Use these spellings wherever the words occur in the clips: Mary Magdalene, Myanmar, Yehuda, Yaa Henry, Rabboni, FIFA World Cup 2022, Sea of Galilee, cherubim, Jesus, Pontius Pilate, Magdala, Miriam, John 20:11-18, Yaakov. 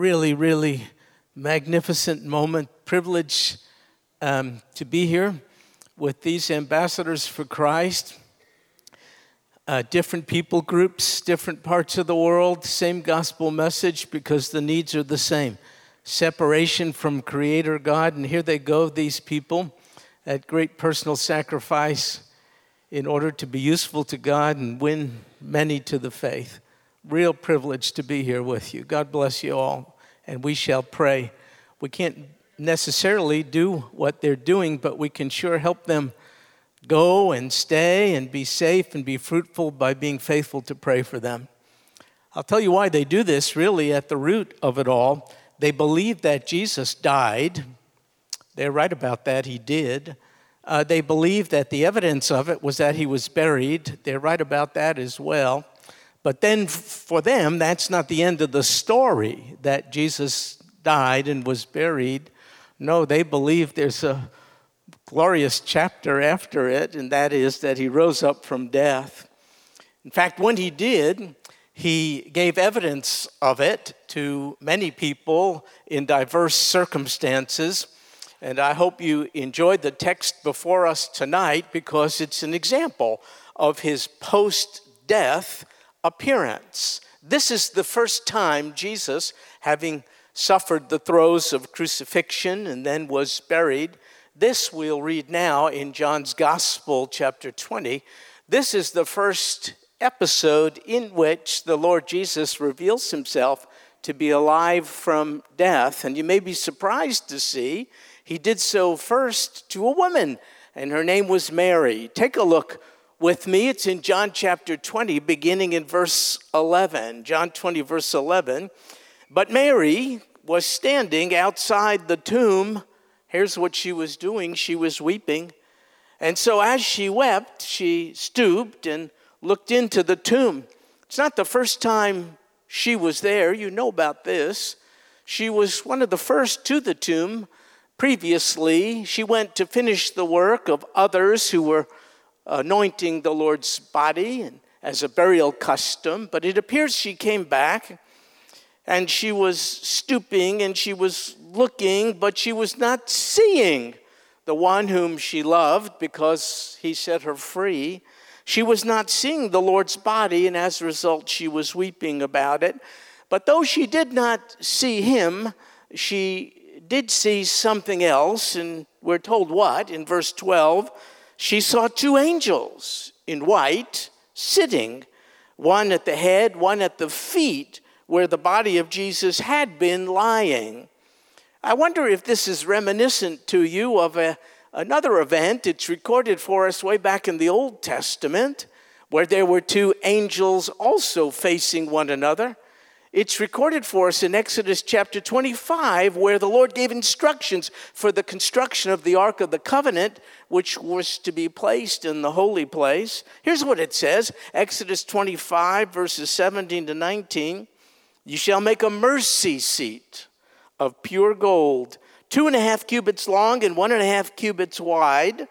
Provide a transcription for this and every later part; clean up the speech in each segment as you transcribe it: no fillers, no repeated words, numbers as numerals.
really, really magnificent moment, privilege to be here with these ambassadors for Christ. Different people groups, different parts of the world, same gospel message because the needs are the same. Separation from Creator God, and here they go, these people, at great personal sacrifice in order to be useful to God and win many to the faith. Real privilege to be here with you. God bless you all, and we shall pray. We can't necessarily do what they're doing, but we can sure help them go and stay and be safe and be fruitful by being faithful to pray for them. I'll tell you why they do this, really, at the root of it all. They believe that Jesus died. They're right about that. He did. They believe that the evidence of it was that he was buried. They're right about that as well. But then for them, that's not the end of the story, that Jesus died and was buried. No, they believe there's a glorious chapter after it, and that is that he rose up from death. In fact, when he did, he gave evidence of it to many people in diverse circumstances. And I hope you enjoyed the text before us tonight because it's an example of his post-death appearance. This is the first time Jesus, having suffered the throes of crucifixion and then was buried. This we'll read now in John's Gospel, chapter 20. This is the first episode in which the Lord Jesus reveals himself to be alive from death. And you may be surprised to see he did so first to a woman, and her name was Mary. Take a look with me. It's in John chapter 20, beginning in verse 11. John 20, verse 11. But Mary was standing outside the tomb. Here's what she was doing. She was weeping. And so as she wept, she stooped and looked into the tomb. It's not the first time she was there. You know about this. She was one of the first to the tomb previously. She went to finish the work of others who were anointing the Lord's body and as a burial custom. But it appears she came back. And she was stooping and she was looking, but she was not seeing the one whom she loved because he set her free. She was not seeing the Lord's body, and as a result, she was weeping about it. But though she did not see him, she did see something else, and we're told what? In verse 12, she saw two angels in white sitting, one at the head, one at the feet, where the body of Jesus had been lying. I wonder if this is reminiscent to you of another event. It's recorded for us way back in the Old Testament, where there were two angels also facing one another. It's recorded for us in Exodus chapter 25, where the Lord gave instructions for the construction of the Ark of the Covenant, which was to be placed in the holy place. Here's what it says, Exodus 25, verses 17 to 19. You shall make a mercy seat of pure gold, 2.5 cubits long and 1.5 cubits wide.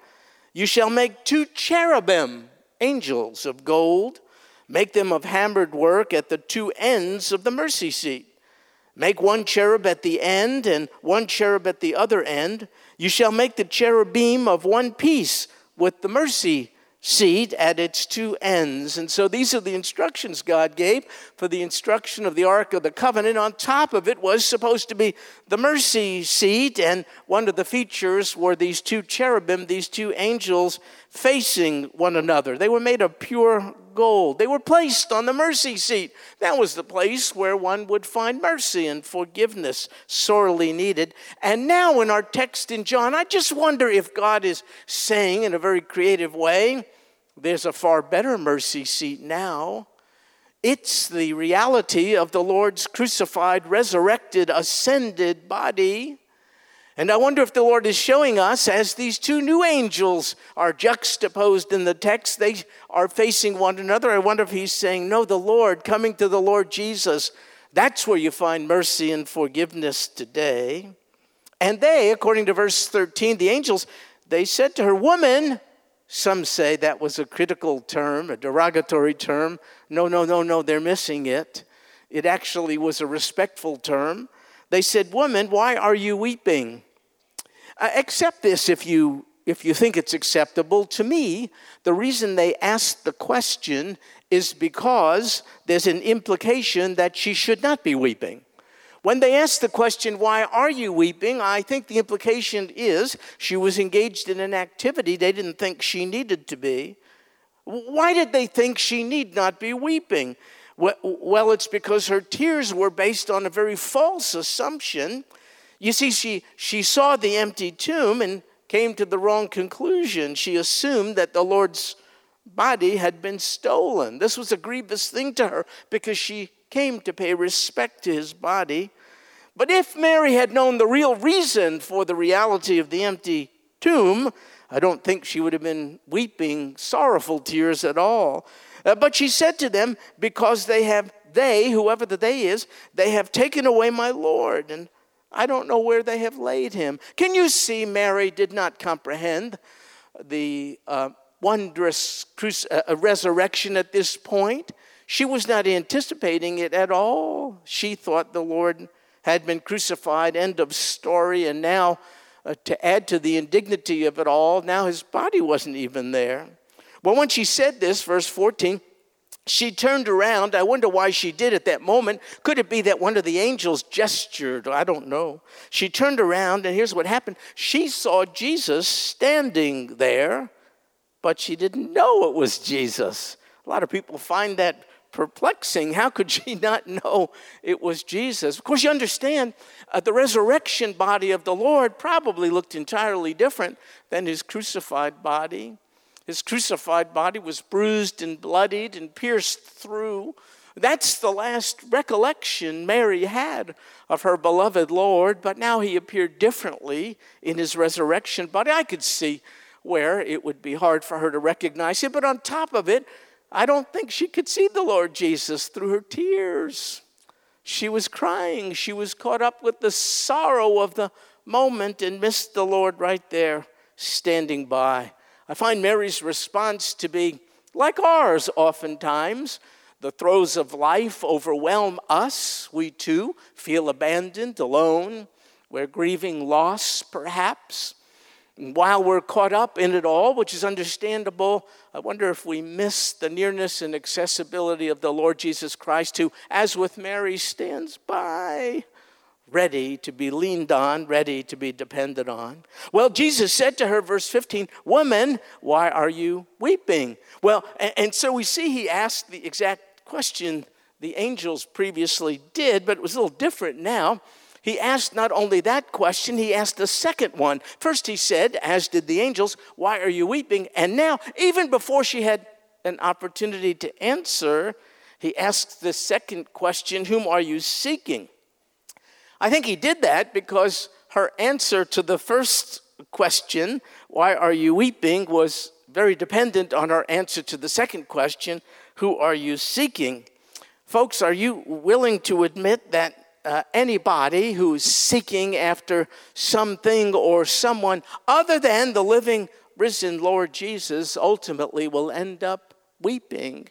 You shall make two cherubim, angels of gold. Make them of hammered work at the two ends of the mercy seat. Make one cherub at the end and one cherub at the other end. You shall make the cherubim of one piece with the mercy seat at its two ends. And so these are the instructions God gave for the instruction of the Ark of the Covenant. On top of it was supposed to be the mercy seat, and one of the features were these two cherubim, these two angels facing one another. They were made of pure gold. They were placed on the mercy seat. That was the place where one would find mercy and forgiveness sorely needed. And now in our text in John, I just wonder if God is saying in a very creative way, there's a far better mercy seat now. It's the reality of the Lord's crucified, resurrected, ascended body. And I wonder if the Lord is showing us, as these two new angels are juxtaposed in the text, they are facing one another. I wonder if he's saying, no, the Lord, coming to the Lord Jesus, that's where you find mercy and forgiveness today. And they, according to verse 13, the angels, they said to her, woman. Some say that was a critical term, a derogatory term. No, they're missing it. It actually was a respectful term. They said, "Woman, why are you weeping? Accept this if you think it's acceptable." To me, the reason they asked the question is because there's an implication that she should not be weeping. When they asked the question, "Why are you weeping?" I think the implication is she was engaged in an activity they didn't think she needed to be. Why did they think she need not be weeping? Well, it's because her tears were based on a very false assumption. You see, she saw the empty tomb and came to the wrong conclusion. She assumed that the Lord's body had been stolen. This was a grievous thing to her because she came to pay respect to his body. But if Mary had known the real reason for the reality of the empty tomb, I don't think she would have been weeping sorrowful tears at all. But she said to them, "Because whoever the they is, they have taken away my Lord, and I don't know where they have laid him." Can you see Mary did not comprehend the wondrous resurrection at this point? She was not anticipating it at all. She thought the Lord had been crucified, end of story, and now to add to the indignity of it all, now his body wasn't even there. Well, when she said this, verse 14, she turned around. I wonder why she did at that moment. Could it be that one of the angels gestured? I don't know. She turned around, and here's what happened. She saw Jesus standing there, but she didn't know it was Jesus. A lot of people find that perplexing. How could she not know it was Jesus? Of course, you understand the resurrection body of the Lord probably looked entirely different than his crucified body. His crucified body was bruised and bloodied and pierced through. That's the last recollection Mary had of her beloved Lord, but now he appeared differently in his resurrection body. I could see where it would be hard for her to recognize him, but on top of it, I don't think she could see the Lord Jesus through her tears. She was crying. She was caught up with the sorrow of the moment and missed the Lord right there standing by. I find Mary's response to be like ours oftentimes. The throes of life overwhelm us. We too feel abandoned, alone. We're grieving loss, perhaps. And while we're caught up in it all, which is understandable, I wonder if we miss the nearness and accessibility of the Lord Jesus Christ, who, as with Mary, stands by, ready to be leaned on, ready to be depended on. Well, Jesus said to her, verse 15, "Woman, why are you weeping?" Well, and so we see he asked the exact question the angels previously did, but it was a little different now. He asked not only that question, he asked a second one. First he said, as did the angels, "Why are you weeping?" And now, even before she had an opportunity to answer, he asked the second question, "Whom are you seeking?" I think he did that because her answer to the first question, "Why are you weeping?" was very dependent on her answer to the second question, "Who are you seeking?" Folks, are you willing to admit that anybody who's seeking after something or someone other than the living, risen Lord Jesus ultimately will end up weeping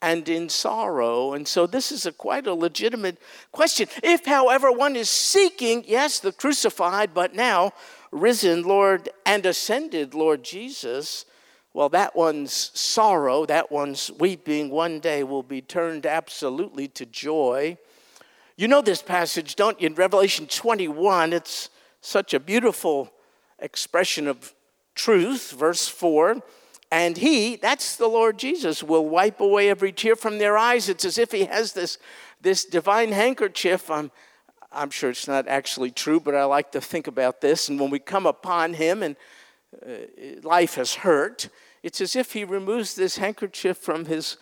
and in sorrow? And so this is quite a legitimate question. If, however, one is seeking, yes, the crucified, but now risen Lord and ascended Lord Jesus, well, that one's sorrow, that one's weeping one day will be turned absolutely to joy. You know this passage, don't you? In Revelation 21, it's such a beautiful expression of truth. Verse 4, "And he," that's the Lord Jesus, "will wipe away every tear from their eyes." It's as if he has this divine handkerchief. I'm sure it's not actually true, but I like to think about this. And when we come upon him and life has hurt, it's as if he removes this handkerchief from his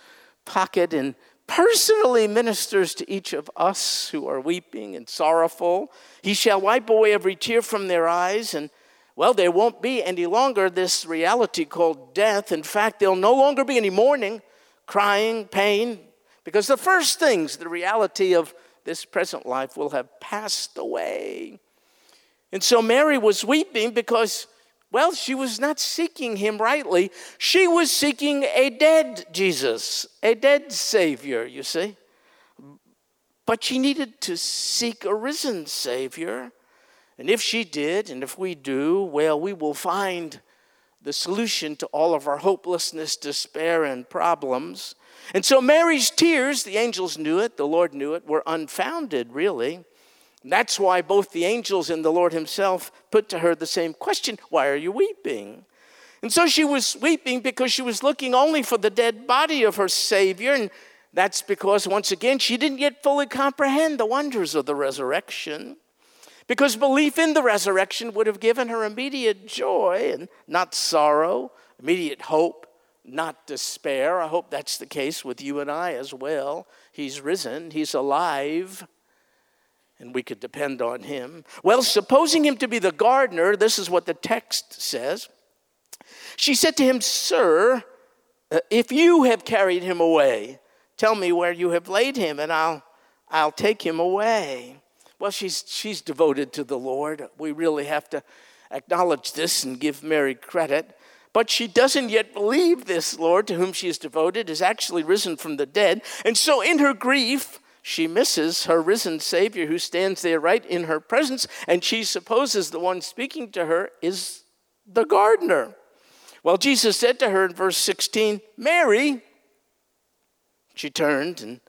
pocket and personally ministers to each of us who are weeping and sorrowful. "He shall wipe away every tear from their eyes," and well, there won't be any longer this reality called death. In fact, there'll no longer be any mourning, crying, pain, because the first things, the reality of this present life, will have passed away. And so Mary was weeping because, well, she was not seeking him rightly. She was seeking a dead Jesus, a dead Savior, you see. But she needed to seek a risen Savior. And if she did, and if we do, well, we will find the solution to all of our hopelessness, despair, and problems. And so Mary's tears, the angels knew it, the Lord knew it, were unfounded, really. And that's why both the angels and the Lord himself put to her the same question, why are you weeping? And so she was weeping because she was looking only for the dead body of her Savior. And that's because, once again, she didn't yet fully comprehend the wonders of the resurrection. Because belief in the resurrection would have given her immediate joy and not sorrow, immediate hope, not despair. I hope that's the case with you and I as well. He's risen, he's alive, and we could depend on him. Well, supposing him to be the gardener, this is what the text says. She said to him, "Sir, if you have carried him away, tell me where you have laid him, and I'll take him away." Well, she's devoted to the Lord. We really have to acknowledge this and give Mary credit. But she doesn't yet believe this Lord to whom she is devoted is actually risen from the dead. And so in her grief, she misses her risen Savior who stands there right in her presence. And she supposes the one speaking to her is the gardener. Well, Jesus said to her in verse 16, "Mary." She turned and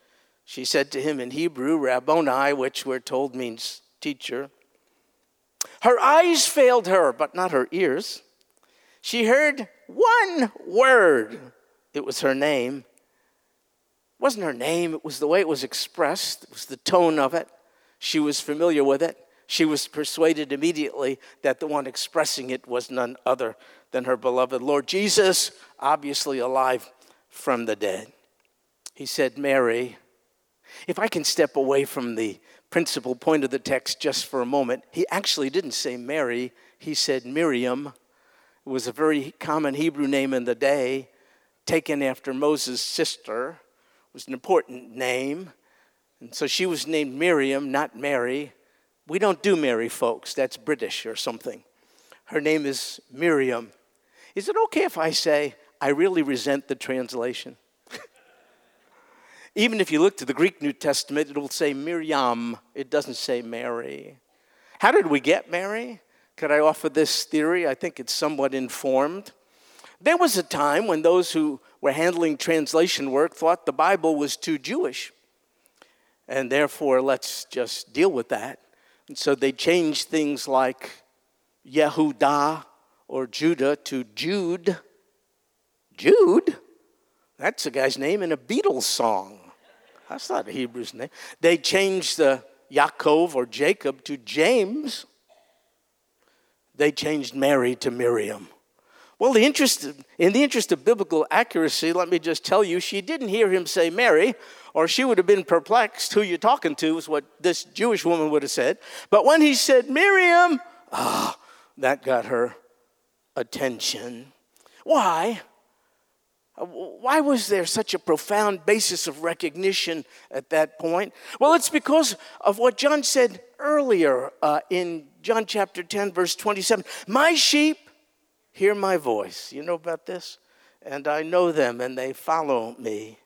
she said to him in Hebrew, Rabboni, which we're told means teacher. Her eyes failed her, but not her ears. She heard one word. It was her name. It wasn't her name. It was the way it was expressed. It was the tone of it. She was familiar with it. She was persuaded immediately that the one expressing it was none other than her beloved Lord Jesus, obviously alive from the dead. He said, "Mary," if I can step away from the principal point of the text just for a moment, he actually didn't say Mary. He said Miriam. It was a very common Hebrew name in the day, taken after Moses' sister. It was an important name. And so she was named Miriam, not Mary. We don't do Mary, folks. That's British or something. Her name is Miriam. Is it okay if I say, I really resent the translation? Even if you look to the Greek New Testament, it'll say Miriam. It doesn't say Mary. How did we get Mary? Could I offer this theory? I think it's somewhat informed. There was a time when those who were handling translation work thought the Bible was too Jewish. And therefore, let's just deal with that. And so they changed things like Yehuda or Judah to Jude. Jude? That's a guy's name in a Beatles song. That's not a Hebrew's name. They changed the Yaakov or Jacob to James. They changed Mary to Miriam. Well, in the interest of biblical accuracy, let me just tell you, she didn't hear him say Mary, or she would have been perplexed. Who you're talking to is what this Jewish woman would have said. But when he said Miriam, that got her attention. Why? Why was there such a profound basis of recognition at that point? Well, it's because of what John said earlier in John chapter 10, verse 27. My sheep hear my voice. You know about this? And I know them, and they follow me.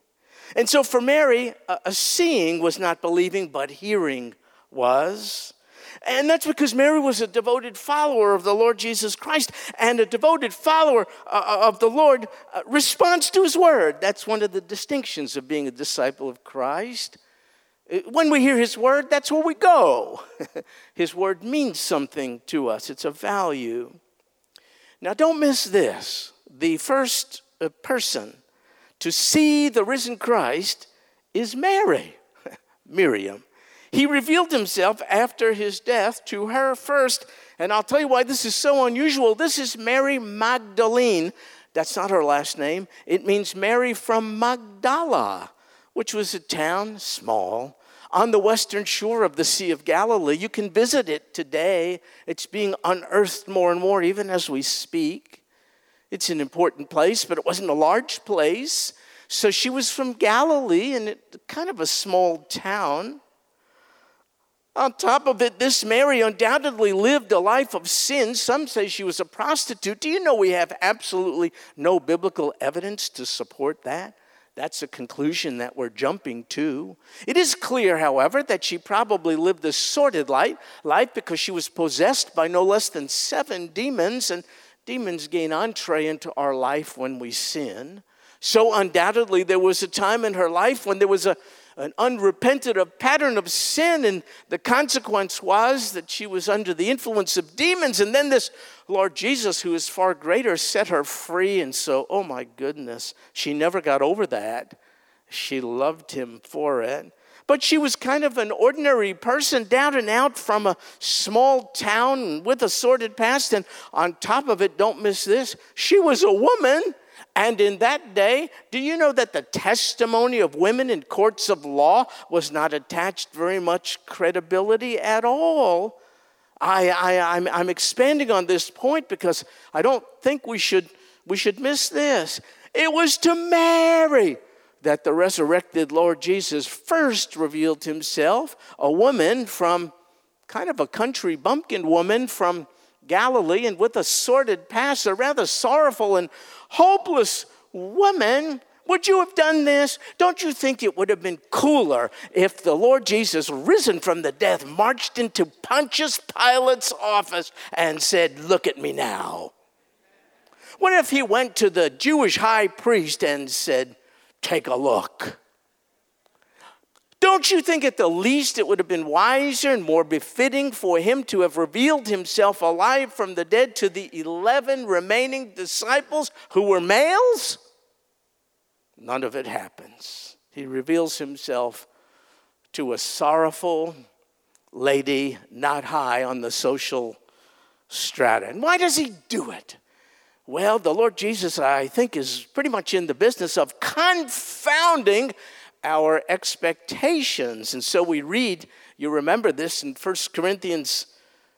And so for Mary, seeing was not believing, but hearing was. And that's because Mary was a devoted follower of the Lord Jesus Christ, and a devoted follower of the Lord responds to his word. That's one of the distinctions of being a disciple of Christ. When we hear his word, that's where we go. His word means something to us. It's a value. Now, don't miss this. The first person to see the risen Christ is Mary, Miriam. He revealed himself after his death to her first. And I'll tell you why this is so unusual. This is Mary Magdalene. That's not her last name. It means Mary from Magdala, which was a town, small, on the western shore of the Sea of Galilee. You can visit it today. It's being unearthed more and more, even as we speak. It's an important place, but it wasn't a large place. So she was from Galilee, and kind of a small town. On top of it, this Mary undoubtedly lived a life of sin. Some say she was a prostitute. Do you know we have absolutely no biblical evidence to support that? That's a conclusion that we're jumping to. It is clear, however, that she probably lived a sordid life because she was possessed by no less than 7 demons, and demons gain entree into our life when we sin. So undoubtedly, there was a time in her life when there was an unrepented pattern of sin, and the consequence was that she was under the influence of demons, and then this Lord Jesus, who is far greater, set her free. And so, oh my goodness, she never got over that. She loved him for it. But she was kind of an ordinary person, down and out, from a small town with a sordid past, and on top of it, don't miss this, she was a woman. And in that day, do you know that the testimony of women in courts of law was not attached very much credibility at all? I'm expanding on this point because I don't think we should miss this. It was to Mary that the resurrected Lord Jesus first revealed himself, a woman from kind of a country bumpkin woman from Galilee, and with a sordid past, a rather sorrowful and hopeless woman. Would you have done this? Don't you think it would have been cooler if the Lord Jesus, risen from the dead, marched into Pontius Pilate's office and said, "Look at me now"? What if he went to the Jewish high priest and said, "Take a look"? Don't you think at the least it would have been wiser and more befitting for him to have revealed himself alive from the dead to the 11 remaining disciples who were males? None of it happens. He reveals himself to a sorrowful lady not high on the social strata. And why does he do it? Well, the Lord Jesus, I think, is pretty much in the business of confounding our expectations. And so we read, you remember this in 1 Corinthians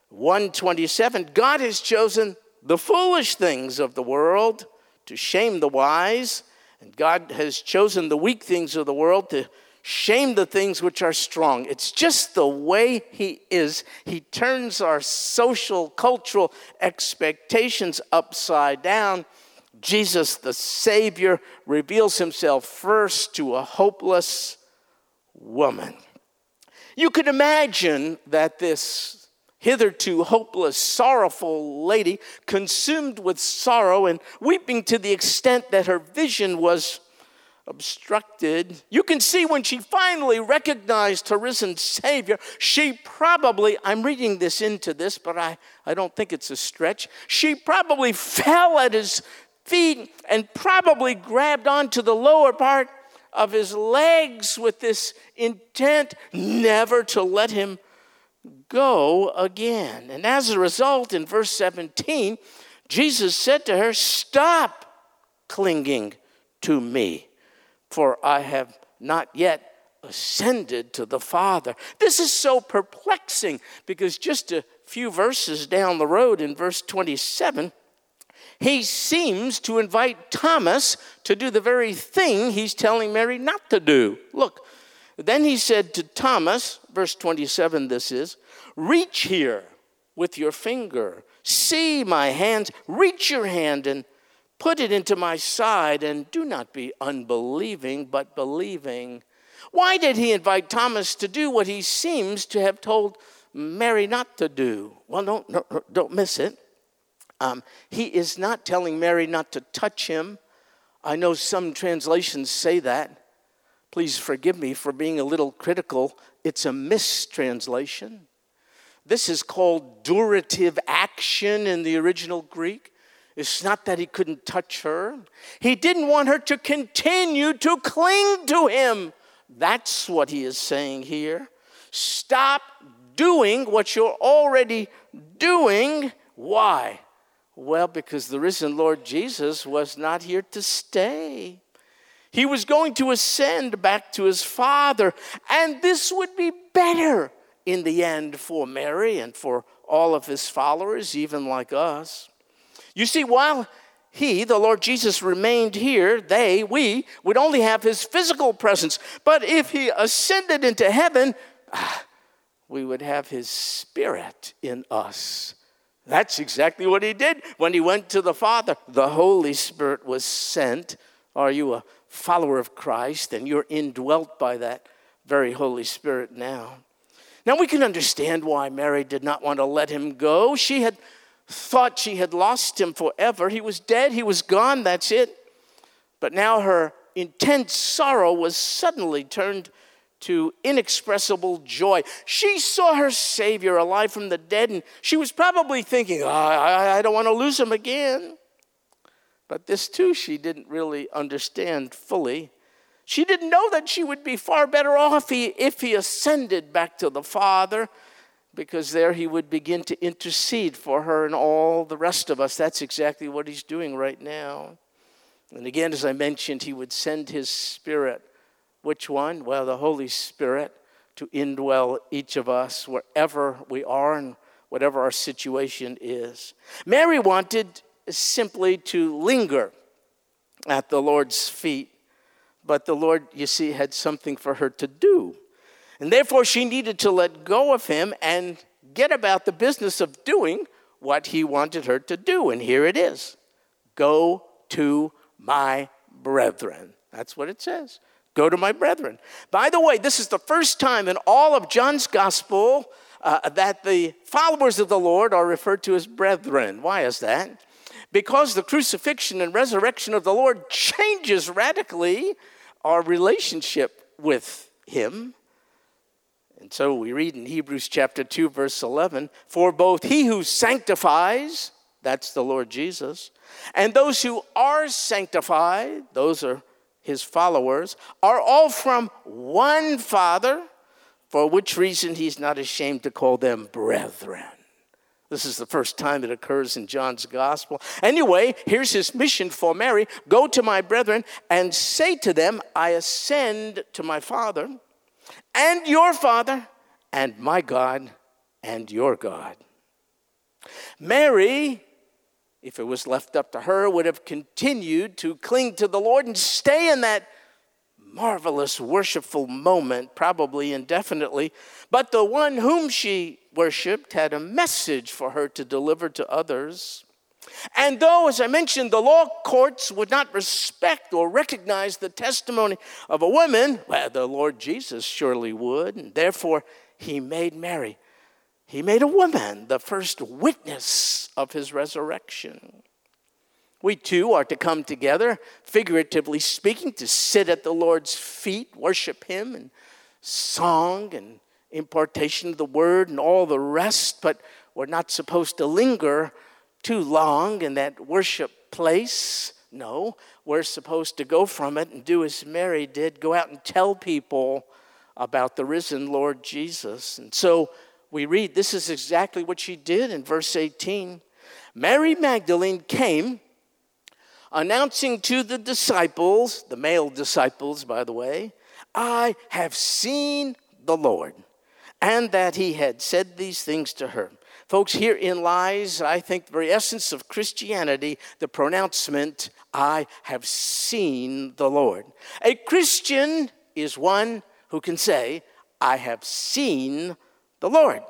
1:27, God has chosen the foolish things of the world to shame the wise, and God has chosen the weak things of the world to shame the things which are strong. It's just the way he is. He turns our social, cultural expectations upside down. Jesus, the Savior, reveals himself first to a hopeless woman. You could imagine that this hitherto hopeless, sorrowful lady, consumed with sorrow and weeping to the extent that her vision was obstructed. You can see when she finally recognized her risen Savior, she probably, I'm reading this into this, but I don't think it's a stretch, she probably fell at his feet and probably grabbed onto the lower part of his legs with this intent never to let him go again. And as a result, in verse 17, Jesus said to her, "Stop clinging to me, for I have not yet ascended to the Father." This is so perplexing because just a few verses down the road in verse 27, he seems to invite Thomas to do the very thing he's telling Mary not to do. Look, then he said to Thomas, verse 27 this is, "Reach here with your finger. See my hands. Reach your hand and put it into my side. And do not be unbelieving, but believing." Why did he invite Thomas to do what he seems to have told Mary not to do? Well, don't miss it. He is not telling Mary not to touch him. I know some translations say that. Please forgive me for being a little critical. It's a mistranslation. This is called durative action in the original Greek. It's not that he couldn't touch her. He didn't want her to continue to cling to him. That's what he is saying here. Stop doing what you're already doing. Why? Well, because the risen Lord Jesus was not here to stay. He was going to ascend back to his Father, and this would be better in the end for Mary and for all of his followers, even like us. You see, while he, the Lord Jesus, remained here, we would only have his physical presence. But if he ascended into heaven, we would have his spirit in us. That's exactly what he did when he went to the Father. The Holy Spirit was sent Are you a follower of Christ? And you're indwelt by that very Holy Spirit now. Now we can understand why Mary did not want to let him go. She had thought she had lost him forever. He was dead. He was gone. That's it. But now her intense sorrow was suddenly turned to inexpressible joy. She saw her Savior alive from the dead, and she was probably thinking, I don't want to lose him again. But this too she didn't really understand fully. She didn't know that she would be far better off if he ascended back to the Father, because there he would begin to intercede for her and all the rest of us. That's exactly what he's doing right now. And again, as I mentioned, he would send his Spirit. Which one? Well, the Holy Spirit, to indwell each of us wherever we are and whatever our situation is. Mary wanted simply to linger at the Lord's feet. But the Lord, you see, had something for her to do. And therefore, she needed to let go of him and get about the business of doing what he wanted her to do. And here it is. Go to my brethren. That's what it says. Go to my brethren. By the way, this is the first time in all of John's gospel that the followers of the Lord are referred to as brethren. Why is that? Because the crucifixion and resurrection of the Lord changes radically our relationship with him. And so we read in Hebrews chapter 2, verse 11, for both he who sanctifies, that's the Lord Jesus, and those who are sanctified, those are his followers, are all from one Father, for which reason he's not ashamed to call them brethren. This is the first time it occurs in John's gospel. Anyway, here's his mission for Mary. Go to my brethren and say to them, I ascend to my Father and your Father and my God and your God. Mary, if it was left up to her, would have continued to cling to the Lord and stay in that marvelous, worshipful moment, probably indefinitely. But the one whom she worshipped had a message for her to deliver to others. And though, as I mentioned, the law courts would not respect or recognize the testimony of a woman, well, the Lord Jesus surely would, and therefore he made Mary. He made a woman the first witness of his resurrection. We too are to come together, figuratively speaking, to sit at the Lord's feet, worship him, and song and impartation of the word and all the rest, but we're not supposed to linger too long in that worship place. No, we're supposed to go from it and do as Mary did, go out and tell people about the risen Lord Jesus. And so we read, this is exactly what she did in verse 18. Mary Magdalene came, announcing to the disciples, the male disciples, by the way, I have seen the Lord, and that he had said these things to her. Folks, herein lies, I think, the very essence of Christianity, the pronouncement, I have seen the Lord. A Christian is one who can say, I have seen the Lord.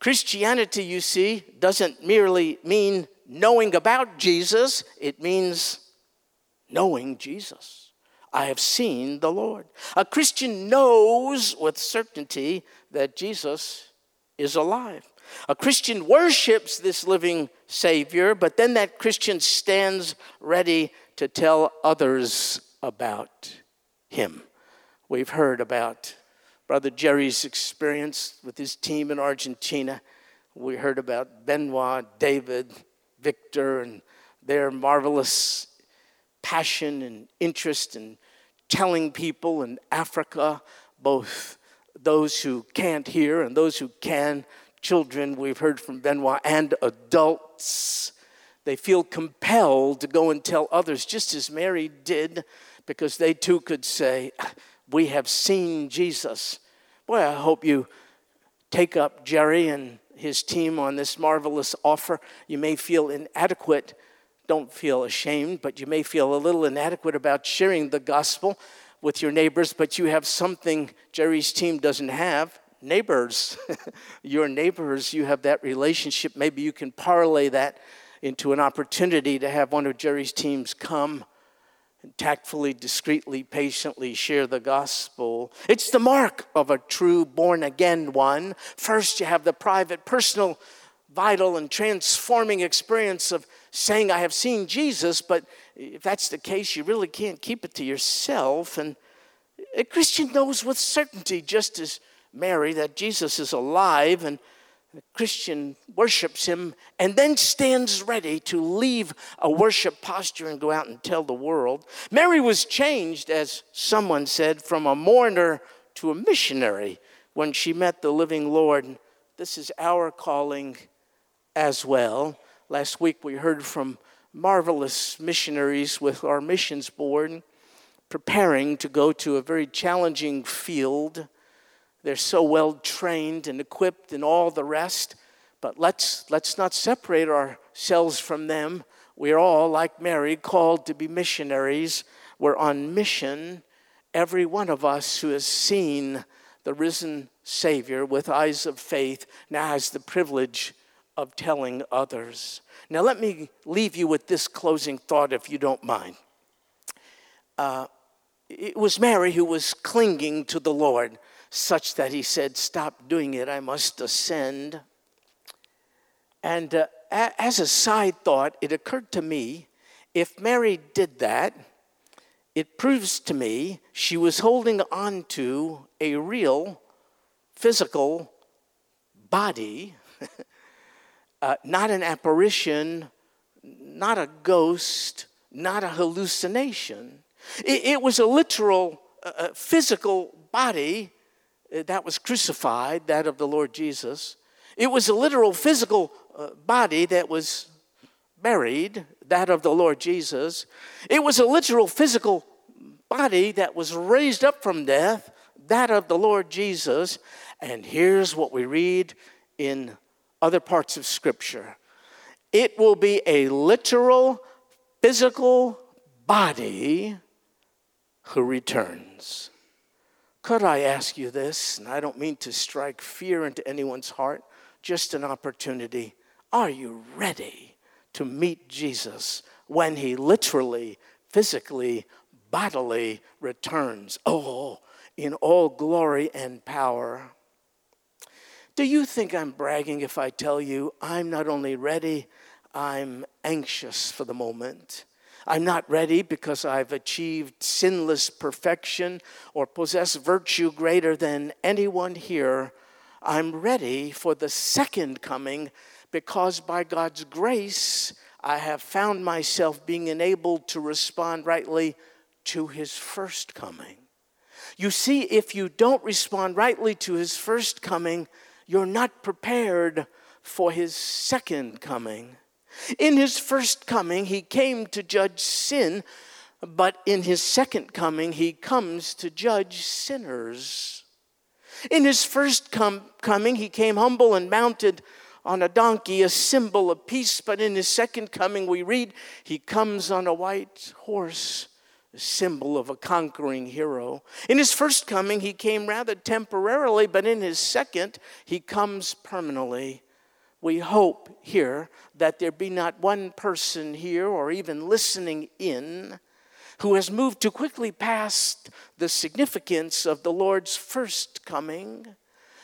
Christianity, you see, doesn't merely mean knowing about Jesus. It means knowing Jesus. I have seen the Lord. A Christian knows with certainty that Jesus is alive. A Christian worships this living Savior, but then that Christian stands ready to tell others about him. We've heard about Brother Jerry's experience with his team in Argentina. We heard about Benoit, David, Victor, and their marvelous passion and interest in telling people in Africa, both those who can't hear and those who can, children, we've heard from Benoit, and adults. They feel compelled to go and tell others, just as Mary did, because they too could say, we have seen Jesus. Boy, I hope you take up Jerry and his team on this marvelous offer. You may feel inadequate. Don't feel ashamed, but you may feel a little inadequate about sharing the gospel with your neighbors, but you have something Jerry's team doesn't have, neighbors. Your neighbors, you have that relationship. Maybe you can parlay that into an opportunity to have one of Jerry's teams come and tactfully, discreetly, patiently share the gospel. It's the mark of a true born-again one. First, you have the private, personal, vital, and transforming experience of saying, I have seen Jesus, but if that's the case, you really can't keep it to yourself. And a Christian knows with certainty, just as Mary, that Jesus is alive, and the Christian worships him and then stands ready to leave a worship posture and go out and tell the world. Mary was changed, as someone said, from a mourner to a missionary when she met the living Lord. This is our calling as well. Last week we heard from marvelous missionaries with our missions board preparing to go to a very challenging field. They're so well trained and equipped and all the rest. But let's not separate ourselves from them. We're all, like Mary, called to be missionaries. We're on mission. Every one of us who has seen the risen Savior with eyes of faith now has the privilege of telling others. Now let me leave you with this closing thought, if you don't mind. It was Mary who was clinging to the Lord, such that he said, stop doing it, I must ascend. And as a side thought, it occurred to me, if Mary did that, it proves to me she was holding on to a real physical body, not an apparition, not a ghost, not a hallucination. It was a literal physical body that was crucified, that of the Lord Jesus. It was a literal physical body that was buried, that of the Lord Jesus. It was a literal physical body that was raised up from death, that of the Lord Jesus. And here's what we read in other parts of Scripture. It will be a literal physical body who returns. Could I ask you this, and I don't mean to strike fear into anyone's heart, just an opportunity. Are you ready to meet Jesus when he literally, physically, bodily returns? Oh, in all glory and power. Do you think I'm bragging if I tell you I'm not only ready, I'm anxious for the moment? I'm not ready because I've achieved sinless perfection or possess virtue greater than anyone here. I'm ready for the second coming because by God's grace, I have found myself being enabled to respond rightly to his first coming. You see, if you don't respond rightly to his first coming, you're not prepared for his second coming. In his first coming, he came to judge sin, but in his second coming, he comes to judge sinners. In his first coming, he came humble and mounted on a donkey, a symbol of peace, but in his second coming, we read, he comes on a white horse, a symbol of a conquering hero. In his first coming, he came rather temporarily, but in his second, he comes permanently. We hope here that there be not one person here or even listening in who has moved too quickly past the significance of the Lord's first coming.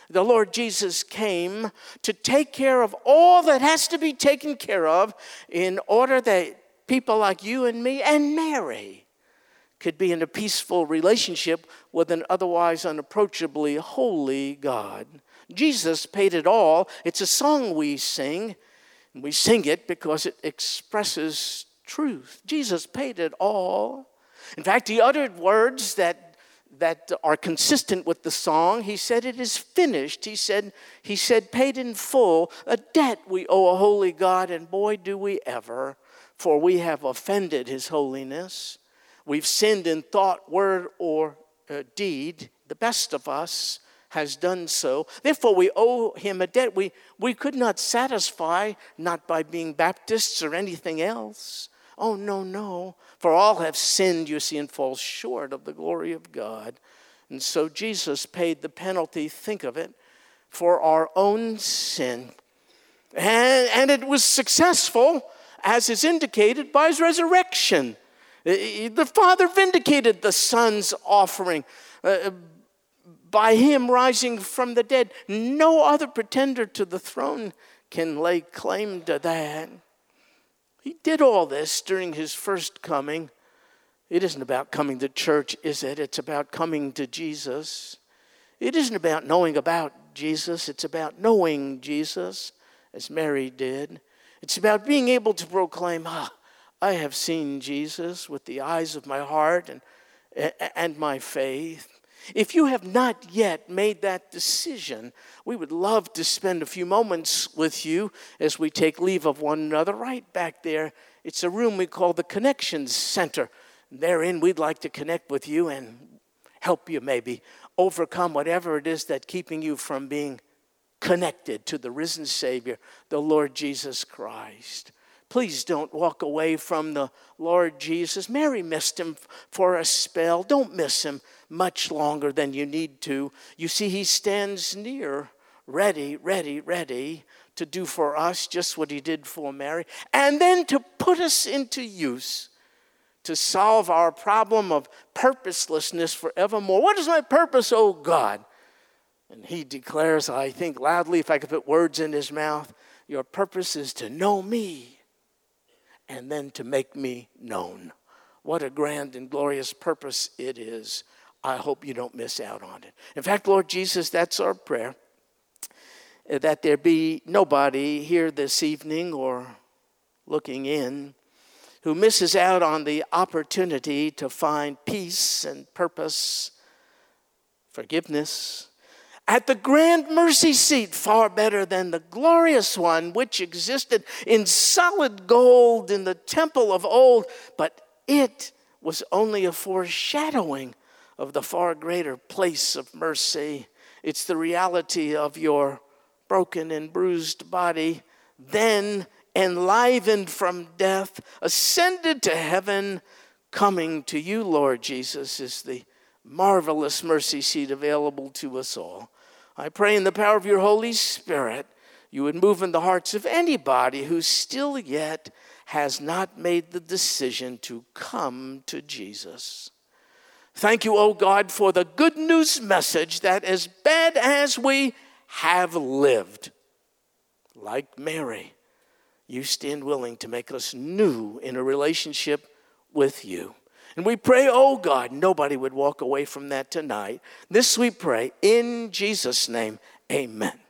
The Lord Jesus came to take care of all that has to be taken care of in order that people like you and me and Mary could be in a peaceful relationship with an otherwise unapproachably holy God. Jesus paid it all. It's a song we sing, and we sing it because it expresses truth. Jesus paid it all. In fact, he uttered words that are consistent with the song. He said, it is finished. He said, paid in full, a debt we owe a holy God, and boy, do we ever, for we have offended his holiness. We've sinned in thought, word, or deed. The best of us has done so. Therefore, we owe him a debt we could not satisfy, not by being Baptists or anything else. Oh, no. For all have sinned, you see, and fall short of the glory of God. And so Jesus paid the penalty, think of it, for our own sin. And it was successful, as is indicated by his resurrection. The Father vindicated the Son's offering by him rising from the dead. No other pretender to the throne can lay claim to that. He did all this during his first coming. It isn't about coming to church, is it? It's about coming to Jesus. It isn't about knowing about Jesus. It's about knowing Jesus, as Mary did. It's about being able to proclaim, I have seen Jesus with the eyes of my heart and my faith. If you have not yet made that decision, we would love to spend a few moments with you as we take leave of one another right back there. It's a room we call the Connections Center. Therein, we'd like to connect with you and help you maybe overcome whatever it is that's keeping you from being connected to the risen Savior, the Lord Jesus Christ. Please don't walk away from the Lord Jesus. Mary missed him for a spell. Don't miss him much longer than you need to. You see, he stands near, ready to do for us just what he did for Mary, and then to put us into use to solve our problem of purposelessness forevermore. What is my purpose, O God? And he declares, I think loudly, if I could put words in his mouth, your purpose is to know me, and then to make me known. What a grand and glorious purpose it is. I hope you don't miss out on it. In fact, Lord Jesus, that's our prayer, that there be nobody here this evening or looking in who misses out on the opportunity to find peace and purpose, forgiveness, at the grand mercy seat, far better than the glorious one which existed in solid gold in the temple of old, but it was only a foreshadowing of the far greater place of mercy. It's the reality of your broken and bruised body, then enlivened from death, ascended to heaven, coming to you, Lord Jesus, is the marvelous mercy seat available to us all. I pray in the power of your Holy Spirit, you would move in the hearts of anybody who still yet has not made the decision to come to Jesus. Thank you, O God, for the good news message that as bad as we have lived, like Mary, you stand willing to make us new in a relationship with you. And we pray, oh God, nobody would walk away from that tonight. This we pray in Jesus' name, amen.